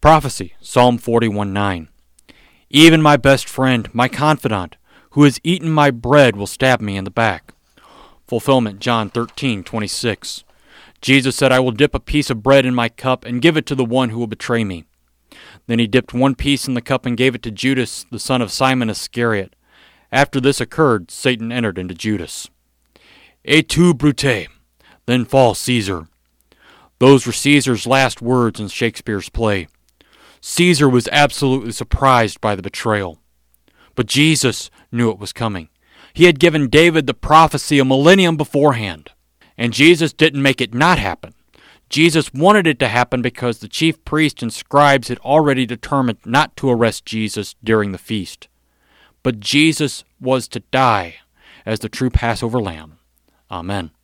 Prophecy, Psalm 41:9. Even my best friend, my confidant, who has eaten my bread will stab me in the back. Fulfillment, John 13:26. Jesus said, I will dip a piece of bread in my cup and give it to the one who will betray me. Then he dipped one piece in the cup and gave it to Judas, the son of Simon Iscariot. After this occurred, Satan entered into Judas. Et tu, Brute, then fall, Caesar. Those were Caesar's last words in Shakespeare's play. Caesar was absolutely surprised by the betrayal. But Jesus knew it was coming. He had given David the prophecy a millennium beforehand. And Jesus didn't make it not happen. Jesus wanted it to happen because the chief priests and scribes had already determined not to arrest Jesus during the feast. But Jesus was to die as the true Passover lamb. Amen.